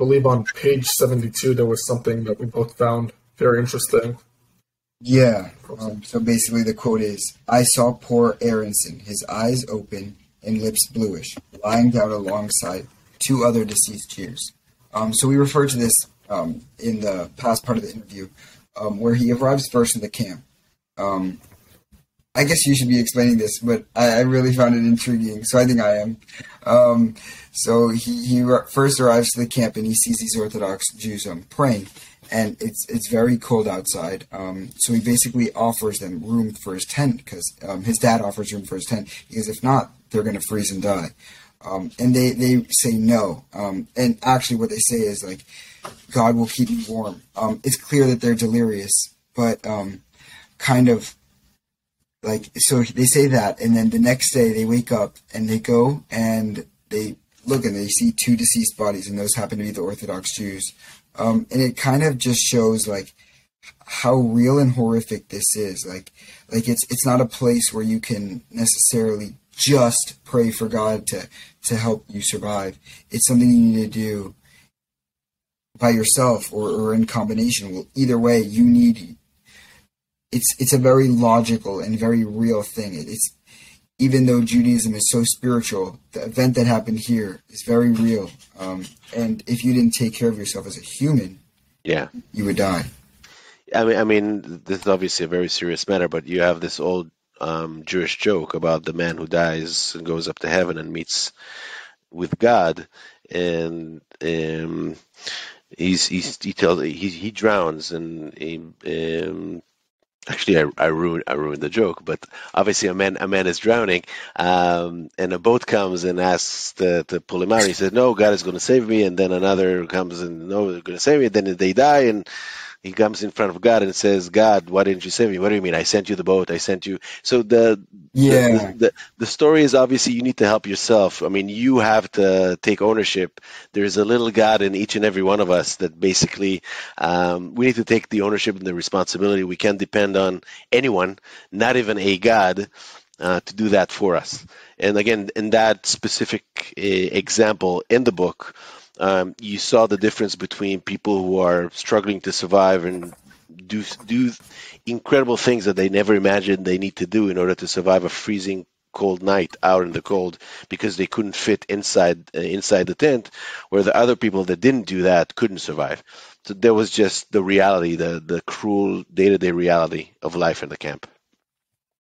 believe on page 72 there was something that we both found very interesting. Yeah. So basically the quote is, "I saw poor Aronson, his eyes open and lips bluish, lying down alongside two other deceased years." So we refer to this in the past part of the interview, where he arrives first in the camp. I guess you should be explaining this, but I really found it intriguing, so I think I am. So he first arrives to the camp, and he sees these Orthodox Jews praying, and it's very cold outside. So he basically offers them room for his tent, because his dad offers room for his tent, because if not, they're going to freeze and die. And they say no. And actually what they say is, like, God will keep you warm. It's clear that they're delirious, but kind of, like, so they say that, and then the next day they wake up and they go and they look and they see two deceased bodies, and those happen to be the Orthodox Jews. And it kind of just shows, like, how real and horrific this is. Like it's not a place where you can necessarily just pray for God to help you survive. It's something you need to do by yourself or in combination. Well, either way, you need. It's a very logical and very real thing. It's even though Judaism is so spiritual, the event that happened here is very real. And if you didn't take care of yourself as a human, you would die. I mean, this is obviously a very serious matter, but you have this old Jewish joke about the man who dies and goes up to heaven and meets with God, and he drowns, and he Actually, I ruined the joke, but obviously a man is drowning, and a boat comes and asks to pull him out. He says, "No, God is going to save me." And then another comes and, "No, they're going to save me." Then they die, and he comes in front of God and says, "God, why didn't you save me? What do you mean? I sent you the boat. I sent you." So the story is obviously you need to help yourself. I mean, you have to take ownership. There's a little God in each and every one of us that basically we need to take the ownership and the responsibility. We can't depend on anyone, not even a God, to do that for us. And again, in that specific example in the book, you saw the difference between people who are struggling to survive and do incredible things that they never imagined they need to do in order to survive a freezing cold night out in the cold because they couldn't fit inside the tent, where the other people that didn't do that couldn't survive. So there was just the reality, the cruel day-to-day reality of life in the camp.